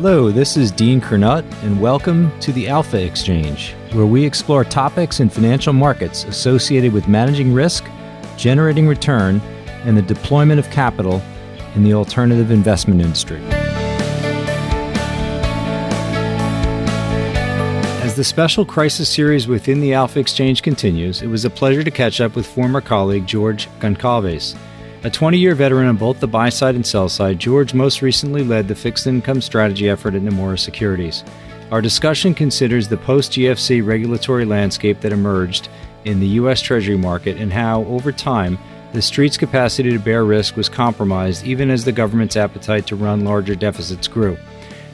Hello, this is Dean Curnutt, and welcome to the Alpha Exchange, where we explore topics in financial markets associated with managing risk, generating return, and the deployment of capital in the alternative investment industry. As the special crisis series within the Alpha Exchange continues, it was a pleasure to catch up with former colleague George Goncalves. A 20-year veteran on both the buy-side and sell-side, George most recently led the fixed income strategy effort at Nomura Securities. Our discussion considers the post-GFC regulatory landscape that emerged in the U.S. Treasury market and how, over time, the street's capacity to bear risk was compromised even as the government's appetite to run larger deficits grew.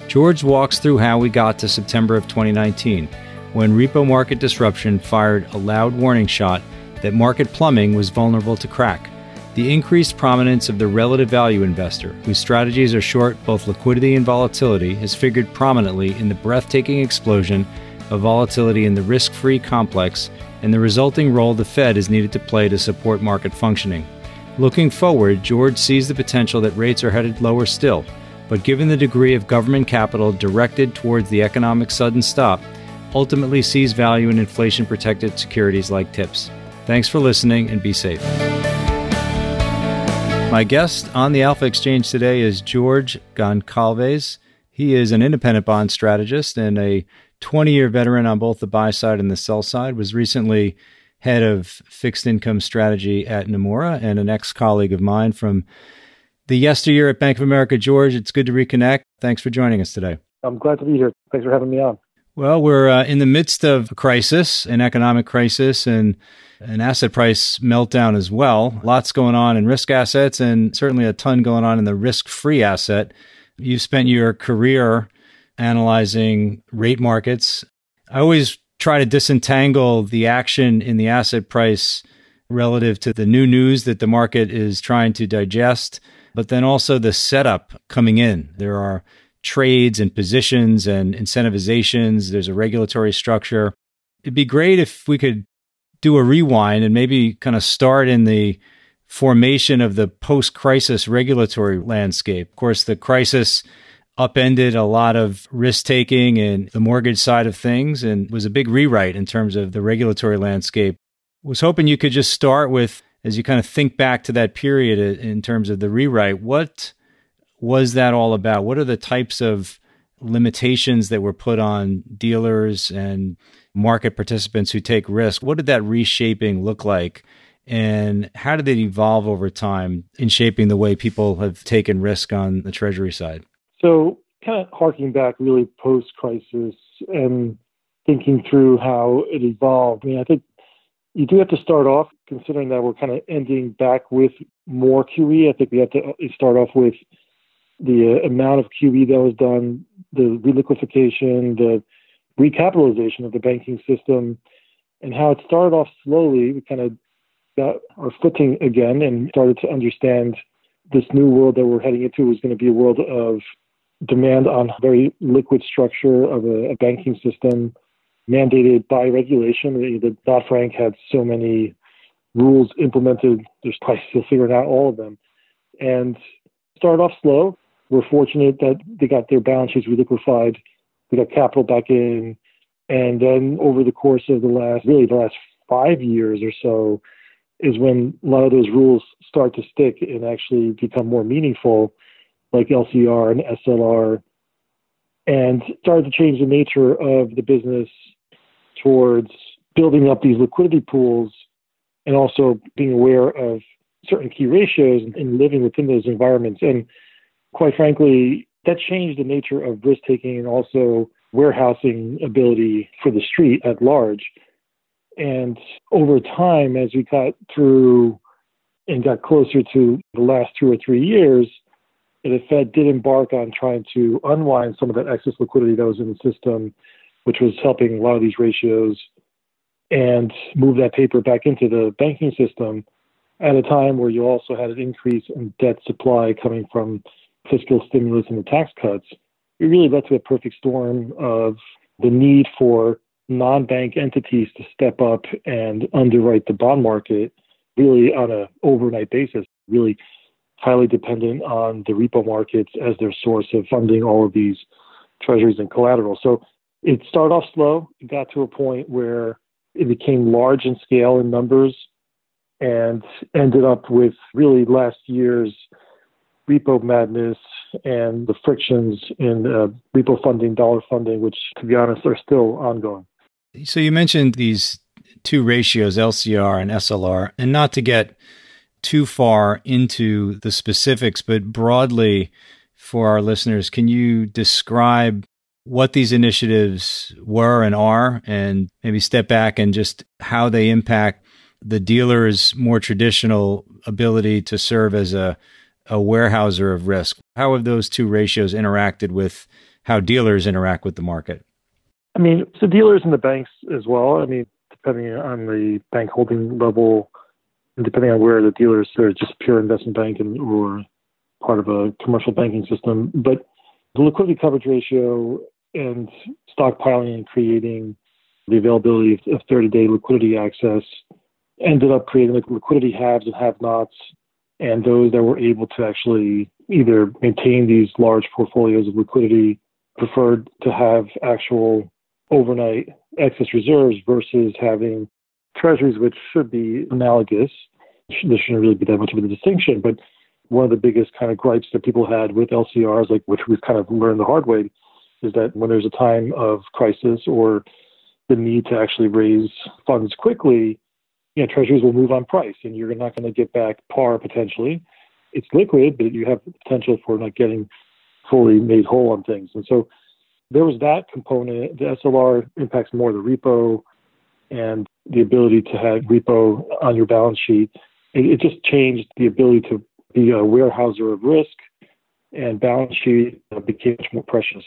George walks through how we got to September of 2019, when repo market disruption fired a loud warning shot that market plumbing was vulnerable to crack. The increased prominence of the relative value investor, whose strategies are short both liquidity and volatility, has figured prominently in the breathtaking explosion of volatility in the risk-free complex and the resulting role the Fed is needed to play to support market functioning. Looking forward, George sees the potential that rates are headed lower still, but given the degree of government capital directed towards the economic sudden stop, ultimately sees value in inflation-protected securities like TIPS. Thanks for listening and be safe. My guest on the Alpha Exchange today is George Goncalves. He is an independent bond strategist and a 20-year veteran on both the buy side and the sell side, was recently head of fixed income strategy at Nomura and an ex-colleague of mine from the yesteryear at Bank of America. George, it's good to reconnect. Thanks for joining us today. I'm glad to be here. Thanks for having me on. Well, we're in the midst of a crisis, an economic crisis, and an asset price meltdown as well. Lots going on in risk assets and certainly a ton going on in the risk-free asset. You've spent your career analyzing rate markets. I always try to disentangle the action in the asset price relative to the new news that the market is trying to digest, but then also the setup coming in. There are trades and positions and incentivizations. There's a regulatory structure. It'd be great if we could do a rewind and maybe kind of start in the formation of the post-crisis regulatory landscape. Of course, the crisis upended a lot of risk-taking and the mortgage side of things and was a big rewrite in terms of the regulatory landscape. I was hoping you could just start with, as you kind of think back to that period in terms of the rewrite, what was that all about? What are the types of limitations that were put on dealers and market participants who take risk? What did that reshaping look like? And how did it evolve over time in shaping the way people have taken risk on the Treasury side? So kind of harking back really post-crisis and thinking through how it evolved. I mean, I think you do have to start off considering that we're kind of ending back with more QE. I think we have to start off with the amount of QE that was done, the reliquification, the recapitalization of the banking system, and how it started off slowly. We kind of got our footing again and started to understand this new world that we're heading into was going to be a world of demand on very liquid structure of a banking system mandated by regulation. The Dodd-Frank had so many rules implemented, there's probably still figuring out all of them. And start off slow. We're fortunate that they got their balance sheets reliquified. They got capital back in. And then over the course of the last 5 years or so is when a lot of those rules start to stick and actually become more meaningful, like LCR and SLR, and started to change the nature of the business towards building up these liquidity pools and also being aware of certain key ratios and living within those environments. And quite frankly, that changed the nature of risk-taking and also warehousing ability for the street at large. And over time, as we got through and got closer to the last 2 or 3 years, the Fed did embark on trying to unwind some of that excess liquidity that was in the system, which was helping a lot of these ratios, and move that paper back into the banking system at a time where you also had an increase in debt supply coming from fiscal stimulus and the tax cuts. It really led to a perfect storm of the need for non-bank entities to step up and underwrite the bond market really on an overnight basis, really highly dependent on the repo markets as their source of funding all of these treasuries and collateral. So it started off slow. It got to a point where it became large in scale in numbers and ended up with really last year's repo madness and the frictions in repo funding, dollar funding, which, to be honest, are still ongoing. So you mentioned these two ratios, LCR and SLR, and not to get too far into the specifics, but broadly for our listeners, can you describe what these initiatives were and are, and maybe step back and just how they impact the dealer's more traditional ability to serve as a warehouser of risk? How have those two ratios interacted with how dealers interact with the market? I mean, so dealers and the banks as well. I mean, depending on the bank holding level, and depending on where the dealers, they're just pure investment bank or part of a commercial banking system. But the liquidity coverage ratio and stockpiling and creating the availability of 30-day liquidity access ended up creating liquidity haves and have-nots, and those that were able to actually either maintain these large portfolios of liquidity preferred to have actual overnight excess reserves versus having treasuries, which should be analogous. There shouldn't really be that much of a distinction, but one of the biggest kind of gripes that people had with LCRs, like which we've kind of learned the hard way, is that when there's a time of crisis or the need to actually raise funds quickly, you know, treasuries will move on price and you're not going to get back par potentially. It's liquid, but you have the potential for not getting fully made whole on things. And so there was that component. The SLR impacts more the repo and the ability to have repo on your balance sheet. It just changed the ability to be a warehouser of risk, and balance sheet became much more precious.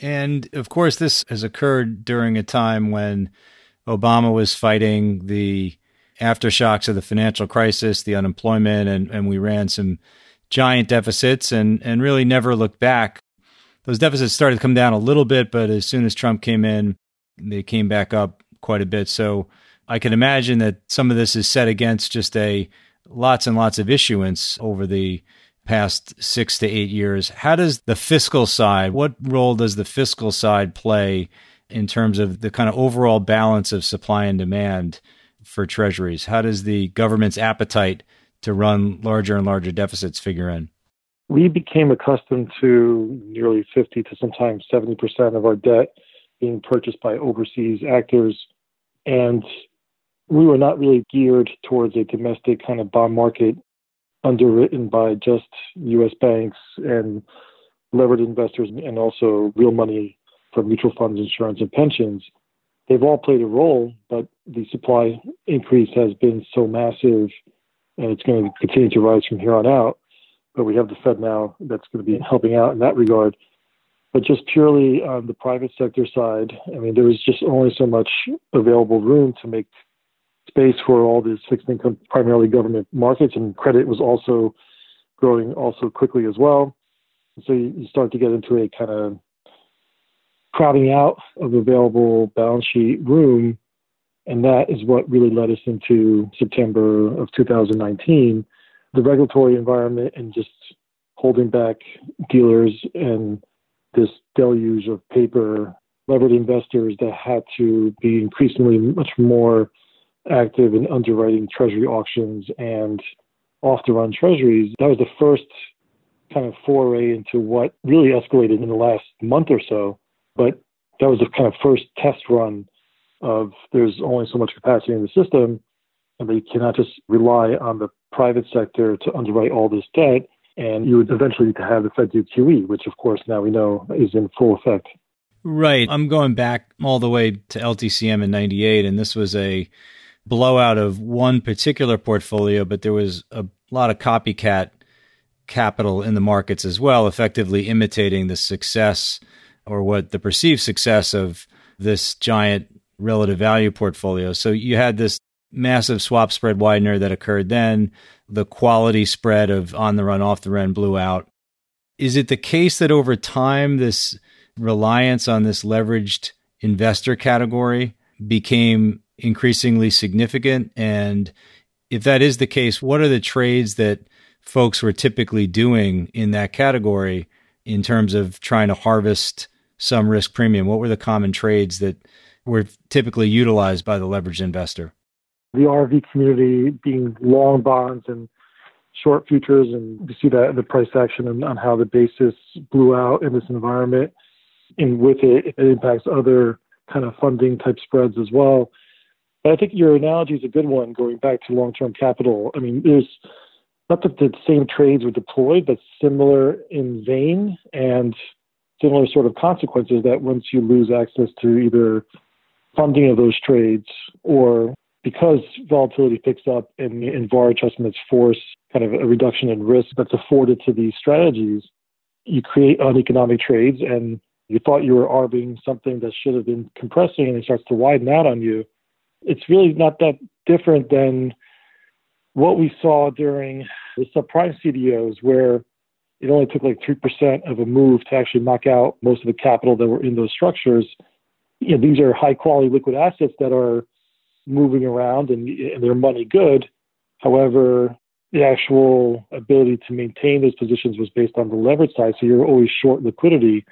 And of course, this has occurred during a time when Obama was fighting the aftershocks of the financial crisis, the unemployment, and we ran some giant deficits and really never looked back. Those deficits started to come down a little bit, but as soon as Trump came in, they came back up quite a bit. So I can imagine that some of this is set against just a lots and lots of issuance over the past 6 to 8 years. How does the fiscal side, what role does the fiscal side play in terms of the kind of overall balance of supply and demand for treasuries? How does the government's appetite to run larger and larger deficits figure in? We became accustomed to nearly 50 to sometimes 70% of our debt being purchased by overseas actors. And we were not really geared towards a domestic kind of bond market underwritten by just U.S. banks and levered investors and also real money from mutual funds, insurance, and pensions. They've all played a role, but the supply increase has been so massive and it's going to continue to rise from here on out. But we have the Fed now that's going to be helping out in that regard. But just purely on the private sector side, I mean, there was just only so much available room to make space for all this fixed income, primarily government markets, and credit was also growing also quickly as well. So you start to get into a kind of crowding out of available balance sheet room, and that is what really led us into September of 2019. The regulatory environment and just holding back dealers and this deluge of paper, levered investors that had to be increasingly much more active in underwriting treasury auctions and off-the-run treasuries. That was the first kind of foray into what really escalated in the last month or so. But that was the kind of first test run of there's only so much capacity in the system, and they cannot just rely on the private sector to underwrite all this debt. And you would eventually need to have the Fed do QE, which of course now we know is in full effect. Right. I'm going back all the way to LTCM in 98, and this was a blowout of one particular portfolio, but there was a lot of copycat capital in the markets as well, effectively imitating the success or what the perceived success of this giant relative value portfolio. So you had this massive swap spread widener that occurred then. The quality spread of on the run, off the run blew out. Is it the case that over time, this reliance on this leveraged investor category became increasingly significant? And if that is the case, what are the trades that folks were typically doing in that category in terms of trying to harvest some risk premium? What were the common trades that were typically utilized by the leveraged investor? The RV community being long bonds and short futures, and you see that in the price action and on how the basis blew out in this environment. And with it, it impacts other kind of funding type spreads as well. But I think your analogy is a good one, going back to long-term capital. I mean, there's not that the same trades were deployed, but similar in vein and similar sort of consequences, that once you lose access to either funding of those trades, or because volatility picks up and VaR adjustments force kind of a reduction in risk that's afforded to these strategies, you create uneconomic trades, and you thought you were arbing something that should have been compressing, and it starts to widen out on you. It's really not that different than what we saw during the subprime CDOs, where it only took like 3% of a move to actually knock out most of the capital that were in those structures. You know, these are high-quality liquid assets that are moving around, and they're money good. However, the actual ability to maintain those positions was based on the leverage side, so you're always short liquidity.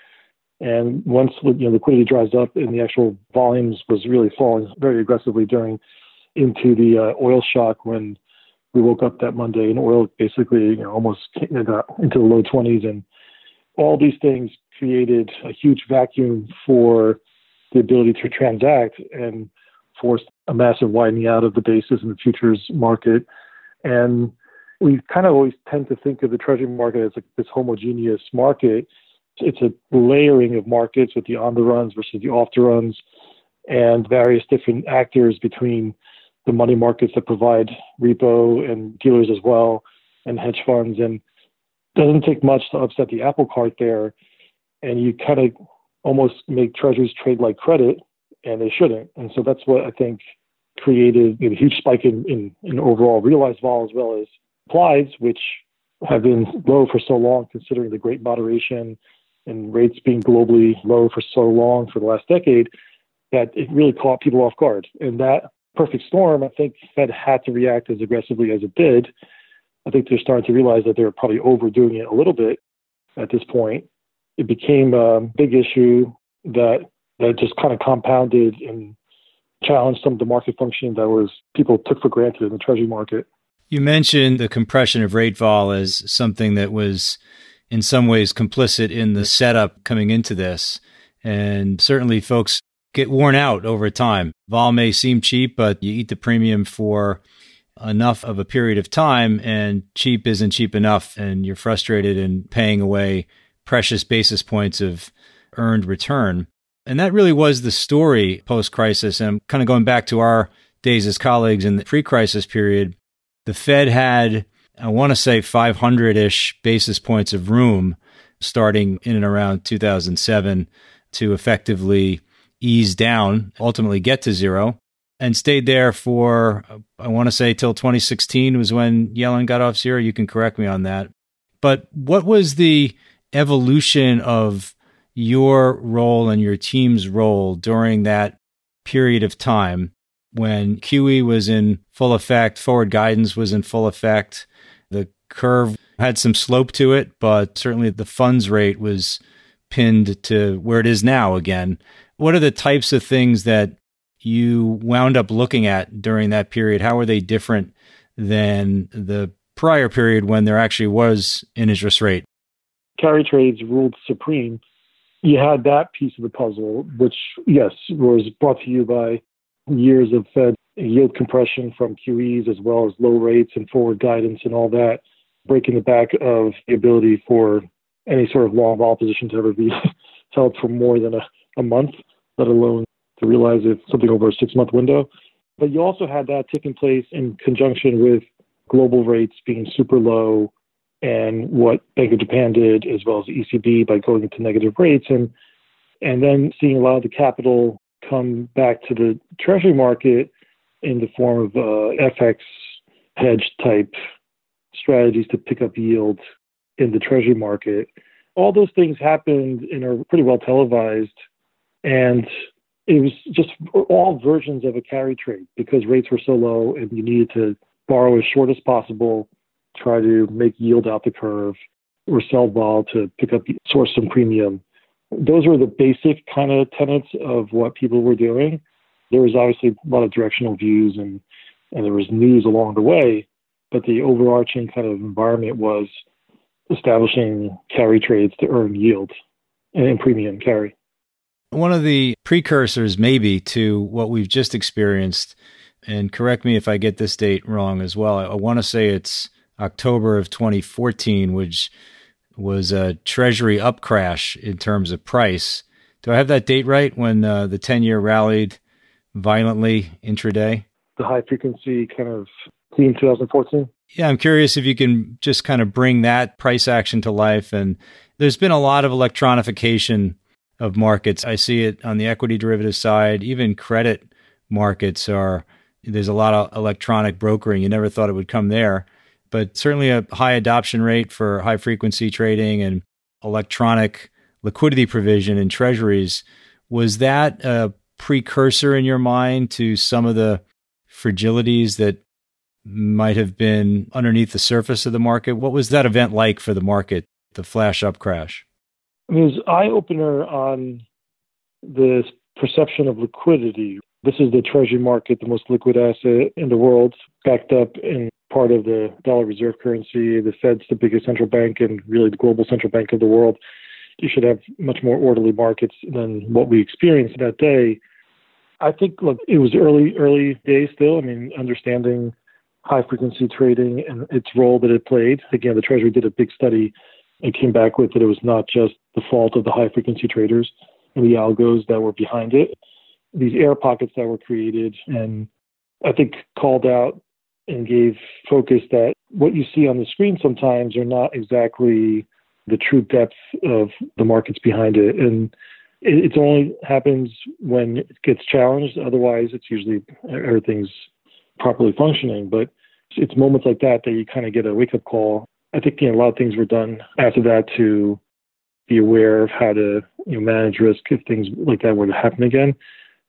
And once liquidity dries up, and the actual volumes was really falling very aggressively into the oil shock, when we woke up that Monday and oil basically almost got into the low 20s, and all these things created a huge vacuum for the ability to transact and forced a massive widening out of the basis in the futures market. And we kind of always tend to think of the treasury market as like this homogeneous market. It's a layering of markets with the on-the-runs versus the off-the-runs, and various different actors between the money markets that provide repo and dealers as well, and hedge funds. And it doesn't take much to upset the apple cart there. And you kind of almost make treasuries trade like credit, and they shouldn't. And so that's what I think created a huge spike in overall realized vol, as well as implieds, which have been low for so long, considering the great moderation and rates being globally low for so long for the last decade, that it really caught people off guard. And that perfect storm, I think Fed had to react as aggressively as it did. I think they're starting to realize that they're probably overdoing it a little bit at this point. It became a big issue that just kind of compounded and challenged some of the market functioning that was people took for granted in the treasury market. You mentioned the compression of rate vol as something that was in some ways complicit in the setup coming into this. And certainly folks get worn out over time. Vol may seem cheap, but you eat the premium for enough of a period of time, and cheap isn't cheap enough, and you're frustrated in paying away precious basis points of earned return. And that really was the story post-crisis. And I'm kind of going back to our days as colleagues in the pre-crisis period. The Fed had, I want to say, 500-ish basis points of room starting in and around 2007 to effectively ease down, ultimately get to zero, and stayed there for, I want to say, till 2016 was when Yellen got off zero. You can correct me on that. But what was the evolution of your role and your team's role during that period of time when QE was in full effect, forward guidance was in full effect, the curve had some slope to it, but certainly the funds rate was pinned to where it is now again? What are the types of things that you wound up looking at during that period? How are they different than the prior period when there actually was an interest rate? Carry trades ruled supreme. You had that piece of the puzzle, which, yes, was brought to you by years of Fed yield compression from QEs, as well as low rates and forward guidance and all that, breaking the back of the ability for any sort of long vol position to ever be held for more than a month, let alone to realize it's something over a 6-month window. But you also had that taking place in conjunction with global rates being super low, and what Bank of Japan did, as well as the ECB, by going into negative rates, and then seeing a lot of the capital come back to the treasury market in the form of FX hedge type strategies to pick up yield in the treasury market. All those things happened and are pretty well televised, and it was just all versions of a carry trade, because rates were so low and you needed to borrow as short as possible, try to make yield out the curve, or sell vol to pick up, source some premium, those were the basic kind of tenets of what people were doing. There was obviously a lot of directional views and there was news along the way, but the overarching kind of environment was establishing carry trades to earn yield and premium carry. One of the precursors maybe to what we've just experienced, and correct me if I get this date wrong as well, I want to say it's October of 2014, which was a Treasury upcrash in terms of price. Do I have that date right, when the 10-year rallied violently intraday? The high frequency kind of theme 2014? Yeah, I'm curious if you can just kind of bring that price action to life. And there's been a lot of electronification of markets. I see it on the equity derivative side. Even credit markets are, there's a lot of electronic brokering. You never thought it would come there, but certainly a high adoption rate for high frequency trading and electronic liquidity provision in treasuries. Was that a precursor in your mind to some of the fragilities that might have been underneath the surface of the market? What was that event like for the market, the flash up crash? It was an eye-opener on this perception of liquidity. This is the treasury market, the most liquid asset in the world, backed up in part of the dollar reserve currency. The Fed's the biggest central bank and really the global central bank of the world. You should have much more orderly markets than what we experienced that day. I think, look, it was early days still. I mean, understanding high-frequency trading and its role that it played. Again, the Treasury did a big study and came back with that it was not just the fault of the high-frequency traders and the algos that were behind it. These air pockets that were created, and I think called out and gave focus that what you see on the screen sometimes are not exactly the true depth of the markets behind it. And it only happens when it gets challenged. Otherwise, it's usually everything's properly functioning. But it's moments like that that you kind of get a wake-up call. I think a lot of things were done after that to be aware of how to manage risk if things like that were to happen again.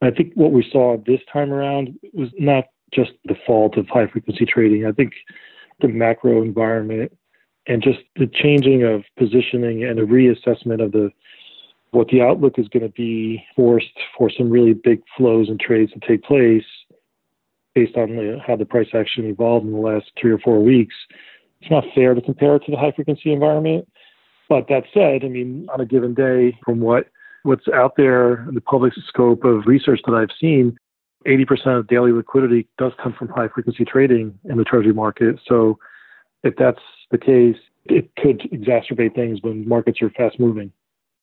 And I think what we saw this time around was not just the fault of high-frequency trading. I think the macro environment and just the changing of positioning and a reassessment of what the outlook is going to be forced for some really big flows and trades to take place based on how the price action evolved in the last 3 or 4 weeks. It's not fair to compare it to the high-frequency environment. But that said, I mean, on a given day, from what's out there in the public scope of research that I've seen, 80% of daily liquidity does come from high-frequency trading in the treasury market. So if that's the case, it could exacerbate things when markets are fast-moving.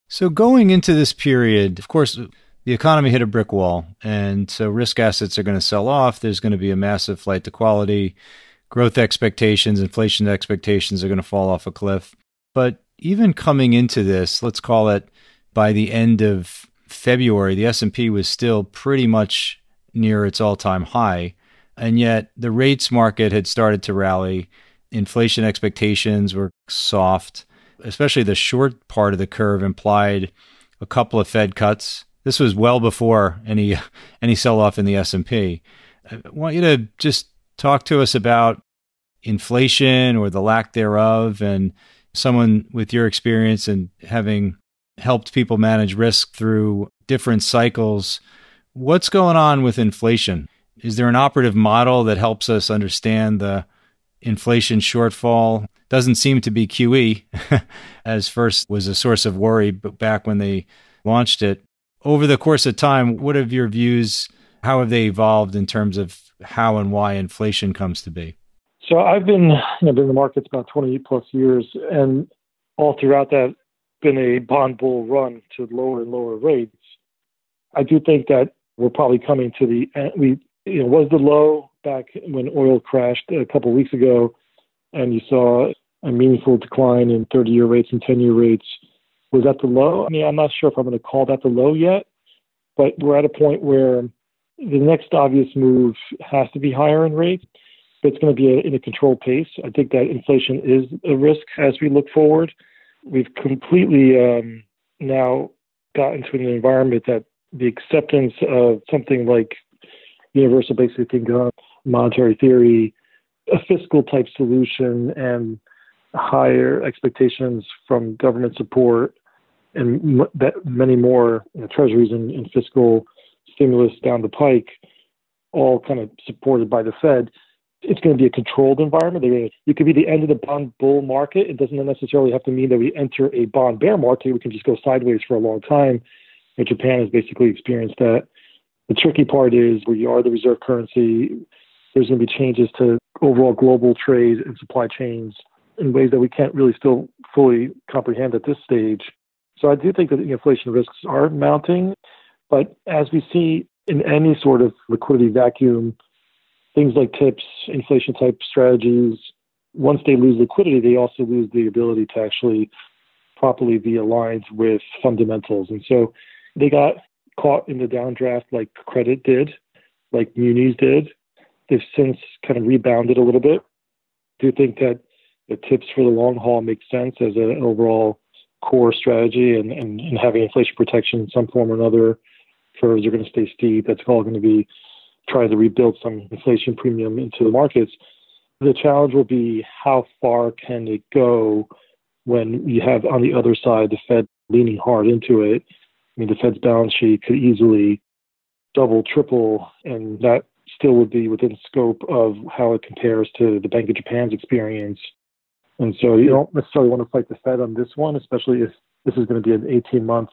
So going into this period, of course, the economy hit a brick wall, and so risk assets are going to sell off. There's going to be a massive flight to quality. Growth expectations, inflation expectations are going to fall off a cliff. But even coming into this, let's call it by the end of February, the S&P was still pretty much near its all-time high. And yet the rates market had started to rally. Inflation expectations were soft, especially the short part of the curve implied a couple of Fed cuts. This was well before any sell-off in the S&P. I want you to just talk to us about inflation or the lack thereof, and someone with your experience and having helped people manage risk through different cycles. What's going on with inflation? Is there an operative model that helps us understand the inflation shortfall? Doesn't seem to be QE, as first was a source of worry back when they launched it. Over the course of time, what have your views, how have they evolved in terms of how and why inflation comes to be? So I've been in the markets about 20 plus years, and all throughout that, been a bond bull run to lower and lower rates. I do think that we're probably coming to the end. Was the low back when oil crashed a couple of weeks ago, and you saw a meaningful decline in 30-year rates and 10-year rates. Was that the low? I mean, I'm not sure if I'm going to call that the low yet, but we're at a point where the next obvious move has to be higher in rates, but it's going to be in a controlled pace. I think that inflation is a risk as we look forward. We've completely now gotten to an environment that the acceptance of something like universal basic income, monetary theory, a fiscal type solution, and higher expectations from government support and that many more, you know, treasuries and fiscal stimulus down the pike, all kind of supported by the Fed, it's going to be a controlled environment. It could be the end of the bond bull market. It doesn't necessarily have to mean that we enter a bond bear market. We can just go sideways for a long time. And Japan has basically experienced that. The tricky part is we are the reserve currency. There's going to be changes to overall global trade and supply chains in ways that we can't really still fully comprehend at this stage. So I do think that the inflation risks are mounting. But as we see in any sort of liquidity vacuum, things like TIPS, inflation-type strategies, once they lose liquidity, they also lose the ability to actually properly be aligned with fundamentals. And so they got caught in the downdraft like credit did, like munis did. They've since kind of rebounded a little bit. I do think that the TIPS for the long haul makes sense as an overall core strategy, and having inflation protection in some form or another. Curves are going to stay steep. That's all going to be trying to rebuild some inflation premium into the markets. The challenge will be how far can it go when you have on the other side the Fed leaning hard into it. I mean, the Fed's balance sheet could easily double, triple, and that still would be within scope of how it compares to the Bank of Japan's experience. And so you don't necessarily want to fight the Fed on this one, especially if this is going to be an 18-month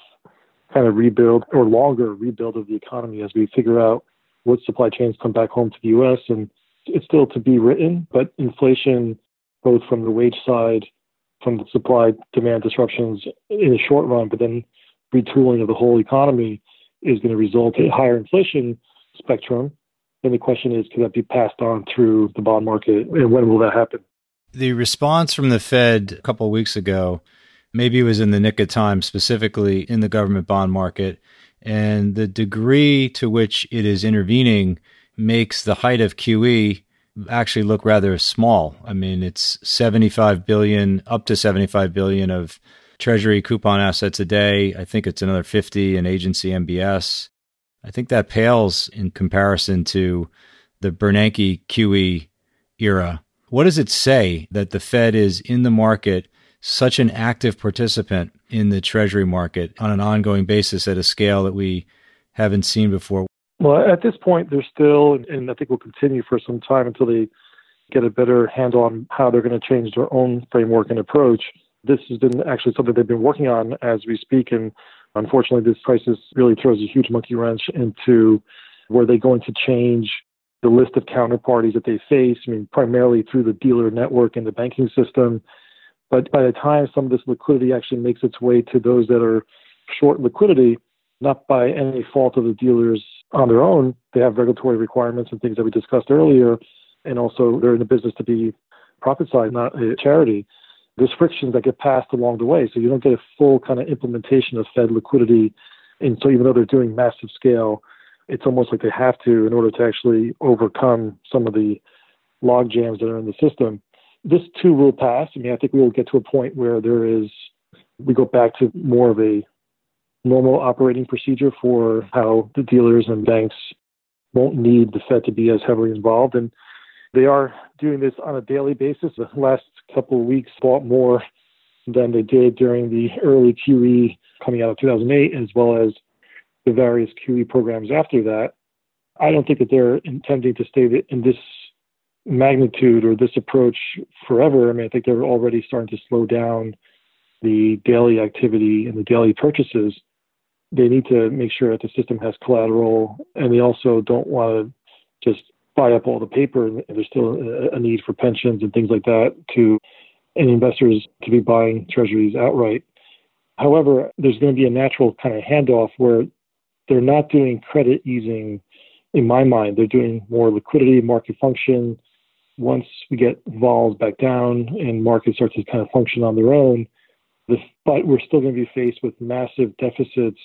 kind of rebuild or longer rebuild of the economy as we figure out what supply chains come back home to the U.S. And it's still to be written, but inflation, both from the wage side, from the supply-demand disruptions in the short run, but then retooling of the whole economy is going to result in a higher inflation spectrum. And the question is, can that be passed on through the bond market? And when will that happen? The response from the Fed a couple of weeks ago, maybe it was in the nick of time, specifically in the government bond market, and the degree to which it is intervening makes the height of QE actually look rather small. I mean, it's up to 75 billion of treasury coupon assets a day. I think it's another 50 in agency MBS. I think that pales in comparison to the Bernanke QE era. What does it say that the Fed is in the market, such an active participant in the treasury market on an ongoing basis at a scale that we haven't seen before? Well, at this point, they're still, and I think will continue for some time until they get a better handle on how they're going to change their own framework and approach. This has been actually something they've been working on as we speak. And unfortunately, this crisis really throws a huge monkey wrench into where they're going to change the list of counterparties that they face, I mean, primarily through the dealer network and the banking system. But by the time some of this liquidity actually makes its way to those that are short liquidity, not by any fault of the dealers on their own, they have regulatory requirements and things that we discussed earlier, and also they're in the business to be profit-side, not a charity. There's frictions that get passed along the way, so you don't get a full kind of implementation of Fed liquidity. And so even though they're doing massive scale, it's almost like they have to in order to actually overcome some of the log jams that are in the system. This too will pass. I mean, I think we will get to a point where we go back to more of a normal operating procedure for how the dealers and banks won't need the Fed to be as heavily involved. And they are doing this on a daily basis. The last couple of weeks bought more than they did during the early QE coming out of 2008, as well as the various QE programs after that. I don't think that they're intending to stay in this magnitude or this approach forever. I mean, I think they're already starting to slow down the daily activity and the daily purchases. They need to make sure that the system has collateral, and they also don't want to just buy up all the paper. And there's still a need for pensions and things like that and investors to be buying treasuries outright. However, there's going to be a natural kind of handoff where they're not doing credit easing. In my mind, they're doing more liquidity, market function. Once we get vols back down and markets start to kind of function on their own, but we're still going to be faced with massive deficits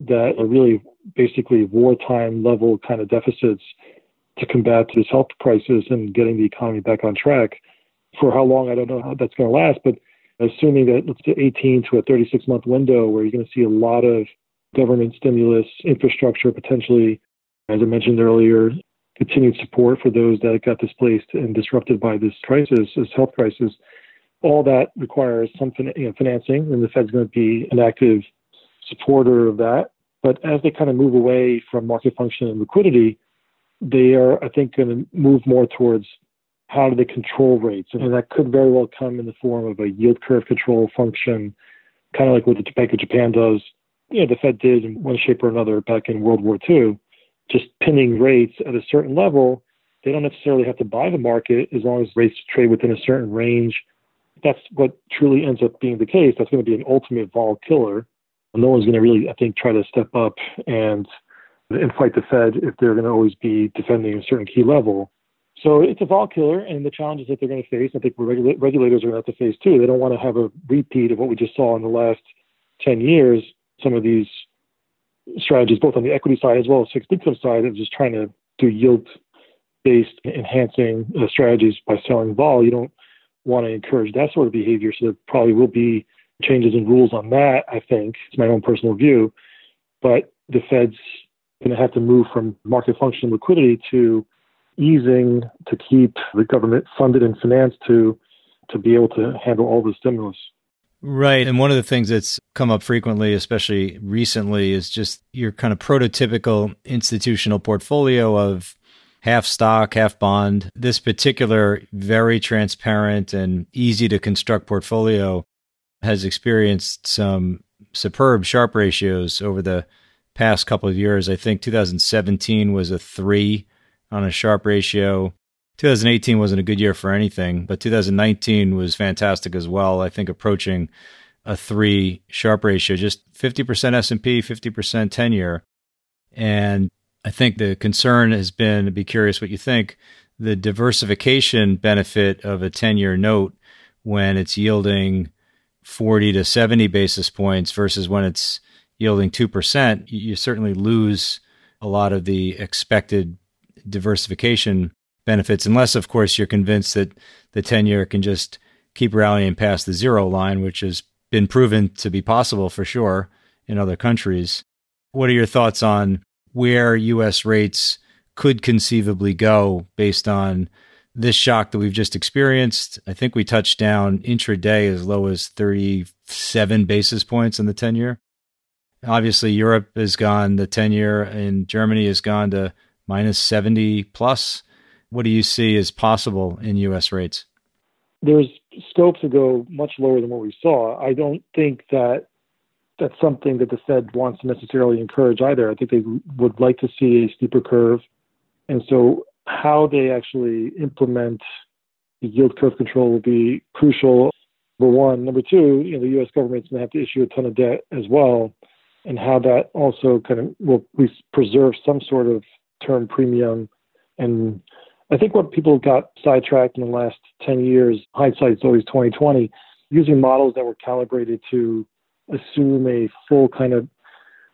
that are really basically wartime level kind of deficits to combat this health crisis and getting the economy back on track. For how long, I don't know how that's going to last, but assuming that it's an 18 to a 36-month window where you're going to see a lot of government stimulus, infrastructure potentially, as I mentioned earlier, continued support for those that got displaced and disrupted by this crisis, this health crisis. all that requires some financing, and the Fed's going to be an active supporter of that. But as they kind of move away from market function and liquidity, they are, I think, going to move more towards how do they control rates. And that could very well come in the form of a yield curve control function, kind of like what the Bank of Japan does. You know, the Fed did in one shape or another back in World War II, just pinning rates at a certain level. They don't necessarily have to buy the market as long as rates trade within a certain range. That's what truly ends up being the case. That's going to be an ultimate vol killer. No one's going to really, I think, try to step up and fight the Fed if they're going to always be defending a certain key level. So it's a vol killer, and the challenges that they're going to face, I think regulators are going to have to face too. They don't want to have a repeat of what we just saw in the last 10 years, some of these strategies, both on the equity side as well as fixed income side, of just trying to do yield-based enhancing strategies by selling vol. You don't want to encourage that sort of behavior, so there probably will be changes in rules on that, I think. It's my own personal view. But the Fed's going to have to move from market function liquidity to easing to keep the government funded and financed to be able to handle all the stimulus. Right. And one of the things that's come up frequently, especially recently, is just your kind of prototypical institutional portfolio of half stock, half bond. This particular very transparent and easy to construct portfolio has experienced some superb Sharpe ratios over the past couple of years. I think 2017 was a 3 on a Sharpe ratio. 2018 wasn't a good year for anything, but 2019 was fantastic as well. I think approaching a 3 Sharpe ratio, just 50% S&P, 50% 10-year. And I think the concern has been, I'd be curious what you think, the diversification benefit of a 10-year note when it's yielding 40 to 70 basis points versus when it's yielding 2%, you certainly lose a lot of the expected diversification benefits, unless, of course, you're convinced that the 10-year can just keep rallying past the zero line, which has been proven to be possible for sure in other countries. What are your thoughts on where U.S. rates could conceivably go based on this shock that we've just experienced? I think we touched down intraday as low as 37 basis points in the 10-year. Obviously, Europe has gone, the 10-year in Germany has gone to minus 70 plus. What do you see as possible in U.S. rates? There's scope to go much lower than what we saw. I don't think that that's something that the Fed wants to necessarily encourage either. I think they would like to see a steeper curve. And so how they actually implement the yield curve control will be crucial, number one. Number two, you know, the U.S. government's going to have to issue a ton of debt as well, and how that also kind of will preserve some sort of term premium. And I think what people got sidetracked in the last 10 years, hindsight's always 20/20, using models that were calibrated to assume a full kind of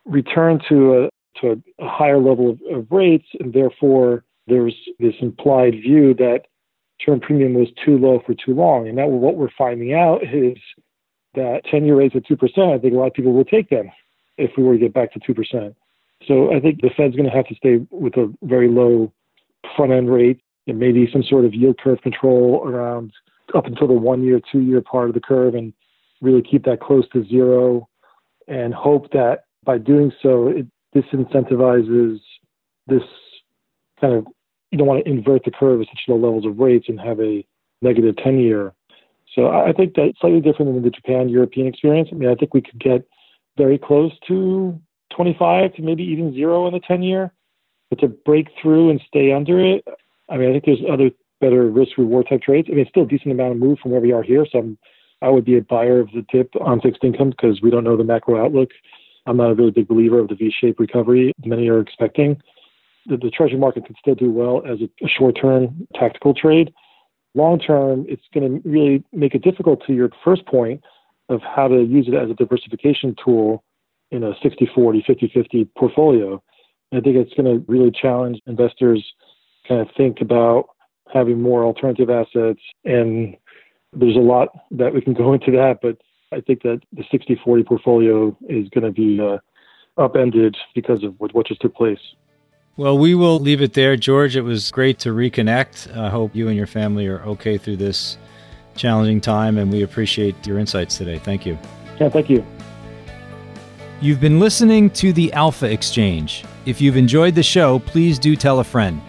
return to a higher level of rates, and therefore there's this implied view that term premium was too low for too long. And that what we're finding out is that 10-year rates at 2%, I think a lot of people will take them if we were to get back to 2%. So I think the Fed's going to have to stay with a very low front-end rate and maybe some sort of yield curve control around up until the 1-year, 2-year part of the curve, and really keep that close to zero, and hope that by doing so, it disincentivizes this kind of, you don't want to invert the curve at such low levels of rates and have a negative 10-year. So I think that's slightly different than the Japan-European experience. I mean, I think we could get very close to 25 to maybe even zero in the 10-year. But to break through and stay under it, I mean, I think there's other better risk-reward type trades. I mean, it's still a decent amount of move from where we are here. So I would be a buyer of the dip on fixed income because we don't know the macro outlook. I'm not a really big believer of the V-shaped recovery many are expecting. The treasury market can still do well as a short-term tactical trade. Long-term, it's going to really make it difficult, to your first point, of how to use it as a diversification tool in a 60-40, 50-50 portfolio. And I think it's going to really challenge investors kind of think about having more alternative assets. And there's a lot that we can go into that, but I think that the 60-40 portfolio is going to be upended because of what just took place. Well, we will leave it there, George. It was great to reconnect. I hope you and your family are okay through this challenging time, and we appreciate your insights today. Thank you. Yeah, thank you. You've been listening to the Alpha Exchange. If you've enjoyed the show, please do tell a friend.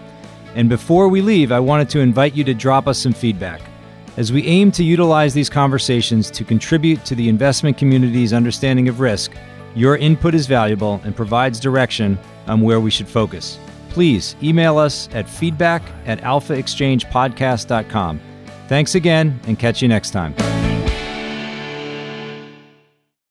And before we leave, I wanted to invite you to drop us some feedback, as we aim to utilize these conversations to contribute to the investment community's understanding of risk. Your input is valuable and provides direction on where we should focus. Please email us at feedback@alphaexchangepodcast.com. Thanks again, and catch you next time.